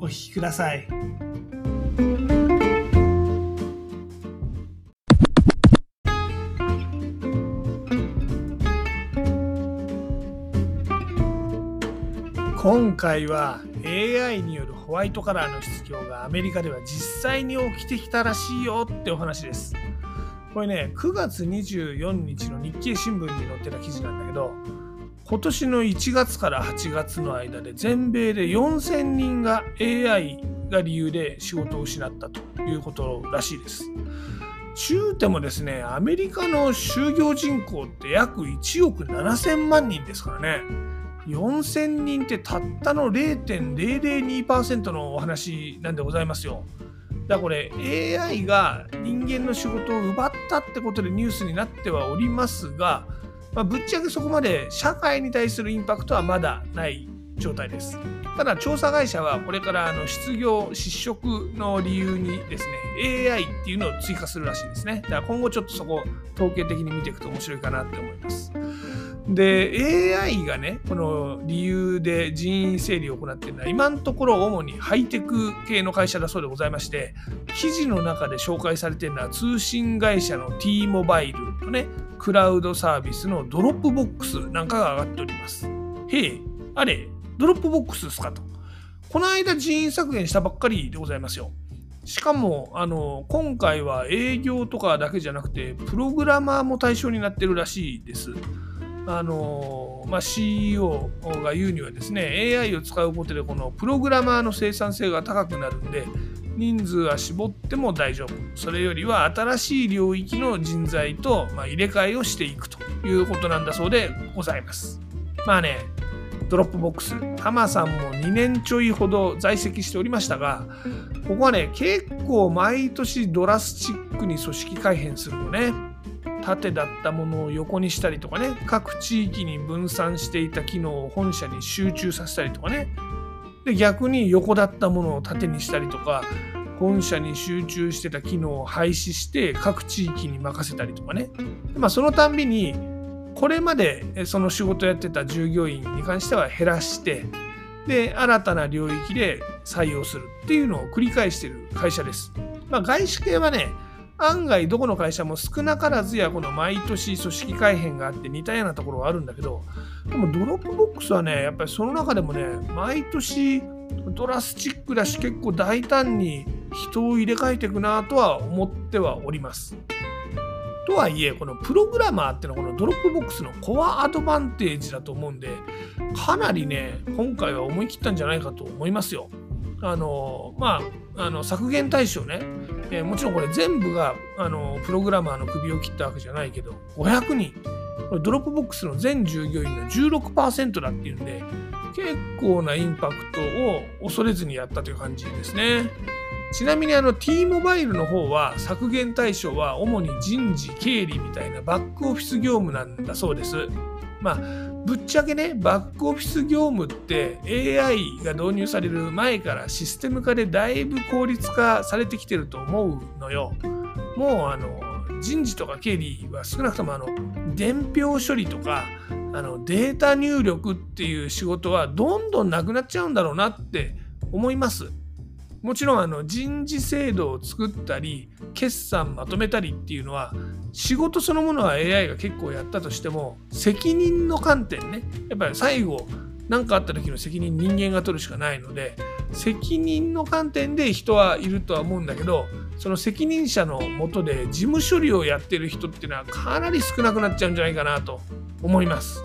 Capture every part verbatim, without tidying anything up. お聞きください。今回は エーアイ によるホワイトカラーの失業がアメリカでは実際に起きてきたらしいよってお話です。これね、くがつにじゅうよっかの日経新聞に載ってた記事なんだけど、今年のいちがつからはちがつの間で全米でよんせんにんが エーアイ が理由で仕事を失ったということらしいです。ちゅうてもですね、アメリカの就業人口って約いちおくななせんまんにんですからね。よんせんにんってたったの ゼロてんゼロゼロにパーセント のお話なんでございますよ。だからこれ エーアイ が人間の仕事を奪ったってことでニュースになってはおりますが、まあ、ぶっちゃけそこまで社会に対するインパクトはまだない状態です。ただ調査会社はこれからあの失業失職の理由にですね エーアイ っていうのを追加するらしいですね。だから今後ちょっとそこを統計的に見ていくと面白いかなって思います。で エーアイ がね、この理由で人員整理を行っているのは今のところ主にハイテク系の会社だそうでございまして、記事の中で紹介されているのは通信会社の T モバイルとね、クラウドサービスのドロップボックスなんかが上がっております。へえ、あれドロップボックスですかと。この間人員削減したばっかりでございますよ。しかもあの今回は営業とかだけじゃなくてプログラマーも対象になってるらしいです。あのまあ、シーイーオー が言うにはですね、 エーアイ を使うことでこのプログラマーの生産性が高くなるんで人数は絞っても大丈夫、それよりは新しい領域の人材と、まあ、入れ替えをしていくということなんだそうでございます。まあね、ドロップボックス、タマさんもにねんちょいほど在籍しておりましたが、ここはね結構毎年ドラスチックに組織改変するのね。縦だったものを横にしたりとかね、各地域に分散していた機能を本社に集中させたりとかね、で逆に横だったものを縦にしたりとか、本社に集中してた機能を廃止して各地域に任せたりとかね、まあ、そのたんびにこれまでその仕事やってた従業員に関しては減らして、で新たな領域で採用するっていうのを繰り返している会社です。まあ、外資系はね案外どこの会社も少なからずやこの毎年組織改変があって似たようなところはあるんだけど、でもドロップボックスはねやっぱりその中でもね毎年ドラスチックだし結構大胆に人を入れ替えていくなとは思ってはおります。とはいえこのプログラマーってのはこのドロップボックスのコアアドバンテージだと思うんで、かなりね今回は思い切ったんじゃないかと思いますよ。あのまあ、あの削減対象ね、えー、もちろんこれ全部があのプログラマーの首を切ったわけじゃないけどごひゃくにん、ドロップボックスの全従業員の じゅうろくパーセント だっていうんで結構なインパクトを恐れずにやったという感じですね。ちなみにあの T モバイルの方は削減対象は主に人事経理みたいなバックオフィス業務なんだそうです。まあぶっちゃけね、バックオフィス業務って エーアイ が導入される前からシステム化でだいぶ効率化されてきてると思うのよ。もうあの人事とか経理は少なくともあの伝票処理とかあのデータ入力っていう仕事はどんどんなくなっちゃうんだろうなって思います。もちろんあの人事制度を作ったり決算まとめたりっていうのは仕事そのものは エーアイ が結構やったとしても責任の観点ね、やっぱり最後何かあった時の責任人間が取るしかないので責任の観点で人はいるとは思うんだけど、その責任者の下で事務処理をやってる人っていうのはかなり少なくなっちゃうんじゃないかなと思います。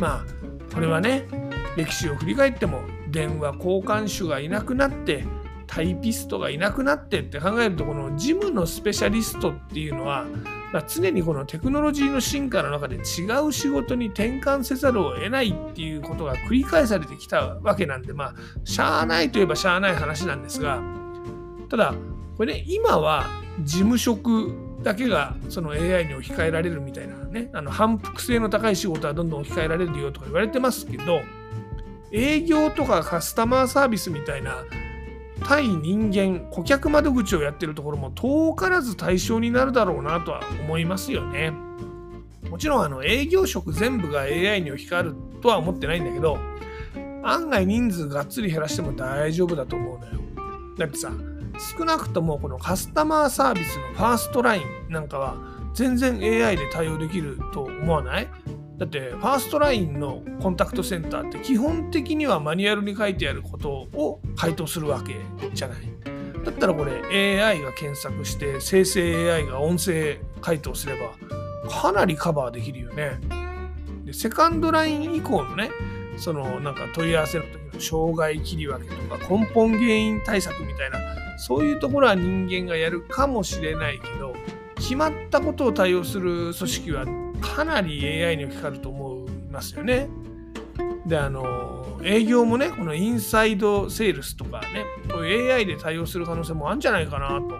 まあこれはね歴史を振り返っても電話交換手がいなくなってタイピストがいなくなってって考えると、この事務のスペシャリストっていうのは、まあ、常にこのテクノロジーの進化の中で違う仕事に転換せざるを得ないっていうことが繰り返されてきたわけなんで、まあしゃあないといえばしゃあない話なんですが、ただこれね、今は事務職だけがその エーアイ に置き換えられるみたいなね、あの反復性の高い仕事はどんどん置き換えられるよとか言われてますけど、営業とかカスタマーサービスみたいな対人間顧客窓口をやってるところも遠からず対象になるだろうなとは思いますよね。もちろんあの営業職全部が エーアイ に置き換えるとは思ってないんだけど、案外人数がっつり減らしても大丈夫だと思うのよ。だってさ、少なくともこのカスタマーサービスのファーストラインなんかは全然 エーアイ で対応できると思わない？だってファーストラインのコンタクトセンターって基本的にはマニュアルに書いてあることを回答するわけじゃない。だったらこれ エーアイ が検索して生成 エーアイ が音声回答すればかなりカバーできるよね。で、セカンドライン以降のね、そのなんか問い合わせの時の障害切り分けとか根本原因対策みたいな、そういうところは人間がやるかもしれないけど、決まったことを対応する組織はかなり エーアイ に置き換わると思いますよね。で、あの営業もね、このインサイドセールスとかね、こういう エーアイ で対応する可能性もあるんじゃないかなと。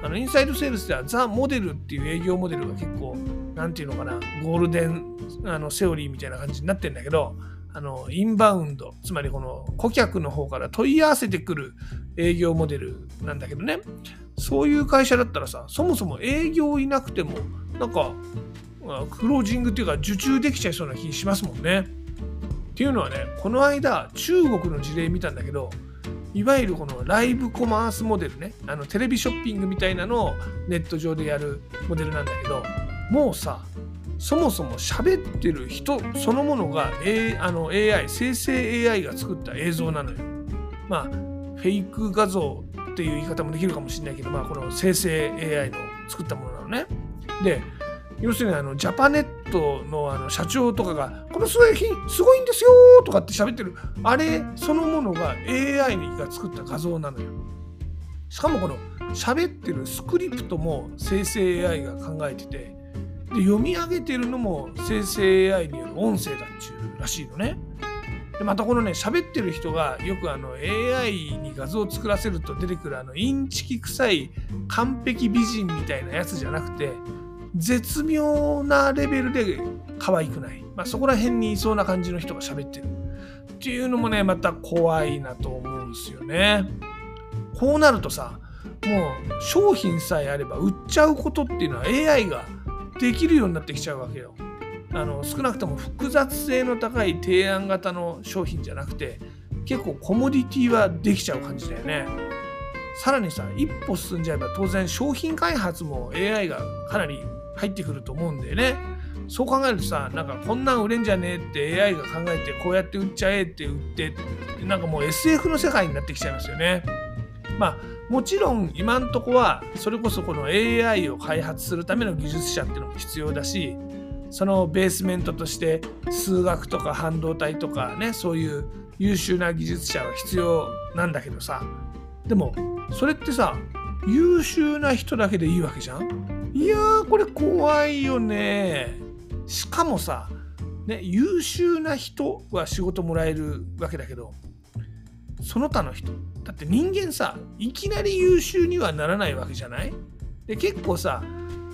あのインサイドセールスではザ・モデルっていう営業モデルが結構なんていうのかな、ゴールデンあのセオリーみたいな感じになってるんだけど、あのインバウンド、つまりこの顧客の方から問い合わせてくる営業モデルなんだけどね、そういう会社だったらさ、そもそも営業いなくてもなんかクロージングっていうか受注できちゃいそうな気しますもんね。っていうのはね、この間中国の事例見たんだけど、いわゆるこのライブコマースモデルね、あのテレビショッピングみたいなのをネット上でやるモデルなんだけど、もうさ、そもそも喋ってる人そのものが、A、あの エーアイ 生成 エーアイ が作った映像なのよ。まあフェイク画像っていう言い方もできるかもしれないけど、まあこの生成 エーアイ の作ったものなのね。で、要するにあのジャパネット の, あの社長とかがこのすごいすごいんですよとかって喋ってるあれそのものが エーアイ が作った画像なのよ。しかもこの喋ってるスクリプトも生成 エーアイ が考えてて。で、読み上げてるのも生成 エーアイ による音声だっちゅうらしいのね。で、またこのね、喋ってる人がよくあの エーアイ に画像を作らせると出てくるあのインチキ臭い完璧美人みたいなやつじゃなくて、絶妙なレベルで可愛くない。まあそこら辺にいそうな感じの人が喋ってる。っていうのもね、また怖いなと思うんですよね。こうなるとさ、もう商品さえあれば売っちゃうことっていうのは エーアイ ができるようになってきちゃうわけよ。あの少なくとも複雑性の高い提案型の商品じゃなくて、結構コモディティはできちゃう感じだよね。さらにさ、一歩進んじゃえば当然商品開発も エーアイ がかなり入ってくると思うんだよね。そう考えるとさ、なんかこんなん売れんじゃねえって エーアイ が考えて、こうやって売っちゃえって売って、なんかもう エスエフ の世界になってきちゃいますよね。まあもちろん今んとこはそれこそこの エーアイ を開発するための技術者っていうのも必要だし、そのベースメントとして数学とか半導体とかね、そういう優秀な技術者は必要なんだけどさ、でもそれってさ、優秀な人だけでいいわけじゃん。いやー、これ怖いよね。しかもさ、ね、優秀な人は仕事もらえるわけだけど、その他の人だって人間さ、いきなり優秀にはならないわけじゃない？で、結構さ、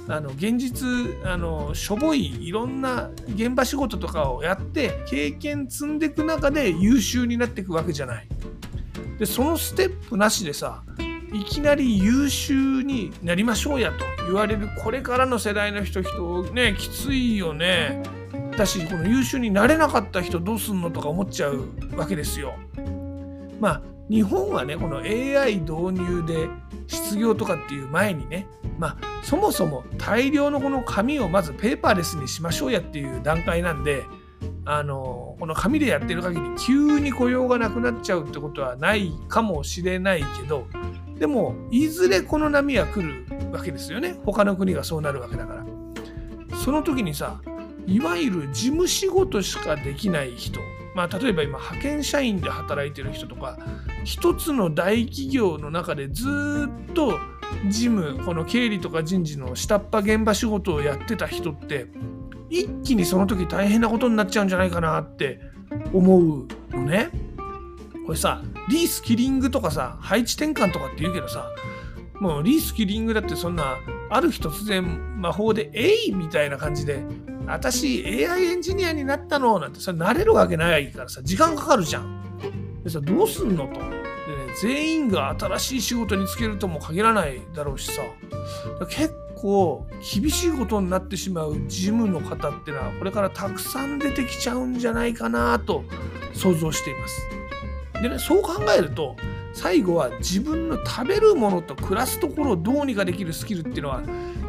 あの現実あのしょぼいいろんな現場仕事とかをやって経験積んでいく中で優秀になっていくわけじゃない。で、そのステップなしでさ、いきなり優秀になりましょうやと言われるこれからの世代の人人ね、きついよね。だし、この優秀になれなかった人どうすんのとか思っちゃうわけですよ。まあ日本はね、この エーアイ 導入で失業とかっていう前にね、まあそもそも大量のこの紙をまずペーパーレスにしましょうやっていう段階なんで、あのこの紙でやってる限り急に雇用がなくなっちゃうってことはないかもしれないけど、でもいずれこの波は来るわけですよね。他の国がそうなるわけだから。その時にさ、いわゆる事務仕事しかできない人、まあ、例えば今派遣社員で働いてる人とか、一つの大企業の中でずっと事務、この経理とか人事の下っ端現場仕事をやってた人って、一気にその時大変なことになっちゃうんじゃないかなって思うのね。これさ、リスキリングとかさ、配置転換とかって言うけどさ、もうリスキリングだってそんなある日突然魔法でえいみたいな感じで私 エーアイ エンジニアになったのなんてさ慣れるわけないからさ時間かかるじゃん。でさどうすんのと。でね全員が新しい仕事に就けるとも限らないだろうしさ結構厳しいことになってしまう事務の方ってのはこれからたくさん出てきちゃうんじゃないかなと想像しています。でねそう考えると最後は自分の食べるものと暮らすところをどうにかできるスキルっていうのは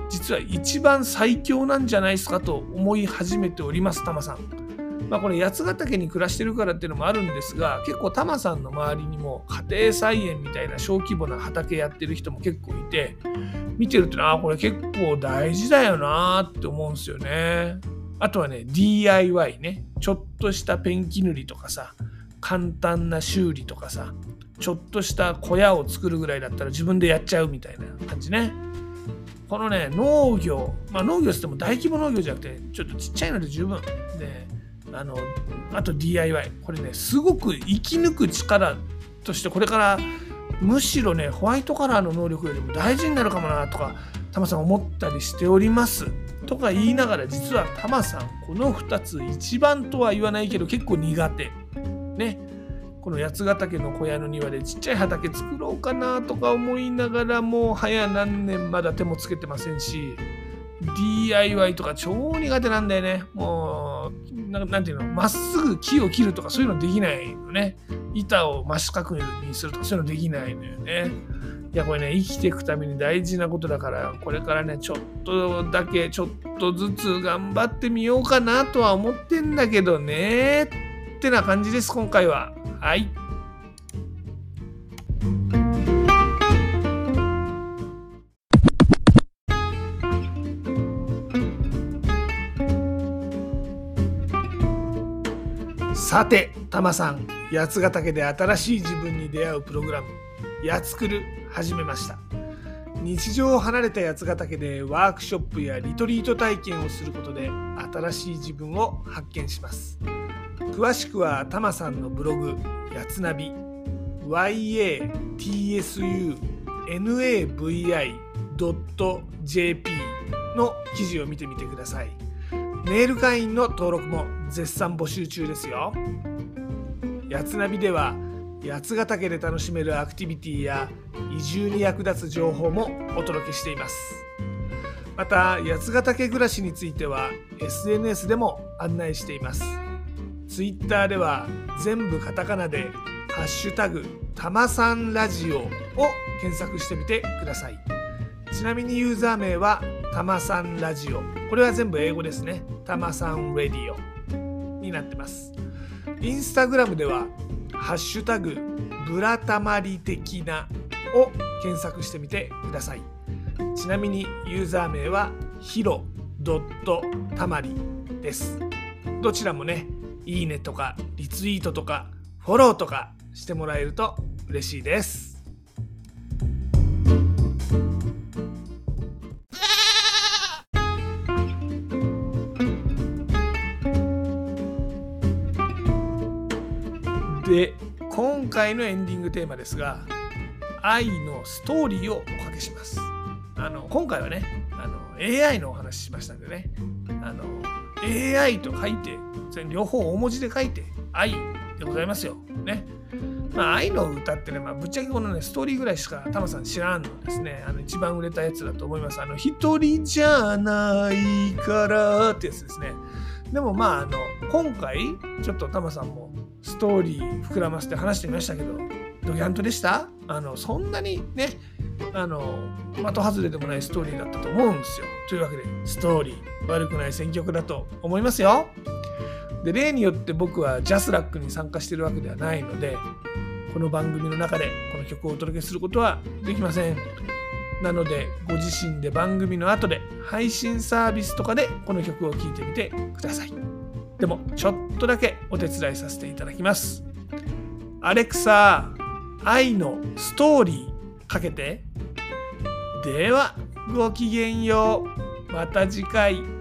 実は一番最強なんじゃないですかと思い始めております。タマさん、まあ、これ八ヶ岳に暮らしてるからっていうのもあるんですが結構タマさんの周りにも家庭菜園みたいな小規模な畑やってる人も結構いて見てるとあこれ結構大事だよなって思うんですよね。あとはね ディーアイワイ ねちょっとしたペンキ塗りとかさ簡単な修理とかさちょっとした小屋を作るぐらいだったら自分でやっちゃうみたいな感じね。このね農業、まあ、農業って言っても大規模農業じゃなくてちょっとちっちゃいので十分で あの、あと ディーアイワイ これねすごく生き抜く力としてこれからむしろねホワイトカラーの能力よりも大事になるかもなとかタマさん思ったりしておりますとか言いながら実はタマさんこのふたつ一番とは言わないけど結構苦手ね。この八ヶ岳の小屋の庭でちっちゃい畑作ろうかなとか思いながらもう早何年まだ手もつけてませんし ディーアイワイ とか超苦手なんだよね。もうなんていうのまっすぐ木を切るとかそういうのできないのね。板を真四角にするとかそういうのできないのよね。いやこれね生きていくために大事なことだからこれからねちょっとだけちょっとずつ頑張ってみようかなとは思ってんだけどねってな感じです今回は。はい。さてタマさん八ヶ岳で新しい自分に出会うプログラム「やつくる」始めました。日常を離れた八ヶ岳でワークショップやリトリート体験をすることで新しい自分を発見します。詳しくはタマさんのブログやつなび ワイ エー ティー エス ユー エヌ エー ブイ アイ ドット ジェーピー の記事を見てみてください。メール会員の登録も絶賛募集中ですよ。やつなびでは八ヶ岳で楽しめるアクティビティや移住に役立つ情報もお届けしています。また八ヶ岳暮らしについては エスエヌエス でも案内しています。ツイッターでは全部カタカナでハッシュタグたまさんラジオを検索してみてください。ちなみにユーザー名はたまさんラジオ、これは全部英語ですね。たまさんレディオになってます。インスタグラムではハッシュタグブラタマリ的なを検索してみてください。ちなみにユーザー名はヒロドットタマリです。どちらもねいいねとかリツイートとかフォローとかしてもらえると嬉しいです。で今回のエンディングテーマですが愛のストーリーをおかけします。あの今回はねあの エーアイ のお話ししましたんでねあの エーアイ と書いて両方大文字で書いて愛でございますよ、ね。まあ、愛の歌ってね、まあ、ぶっちゃけこのねストーリーぐらいしかタマさん知らんのですね。あの一番売れたやつだと思います。あの一人じゃないからってやつですね。でもまああの今回ちょっとタマさんもストーリー膨らませて話してみましたけどドギャンとでした。あのそんなにねあの的外れでもないストーリーだったと思うんですよ。というわけでストーリー悪くない選曲だと思いますよ。で例によって僕はジャスラックに参加しているわけではないのでこの番組の中でこの曲をお届けすることはできません。なのでご自身で番組の後で配信サービスとかでこの曲を聴いてみてください。でもちょっとだけお手伝いさせていただきます。アレクサ愛のストーリーかけて。ではごきげんよう。また次回。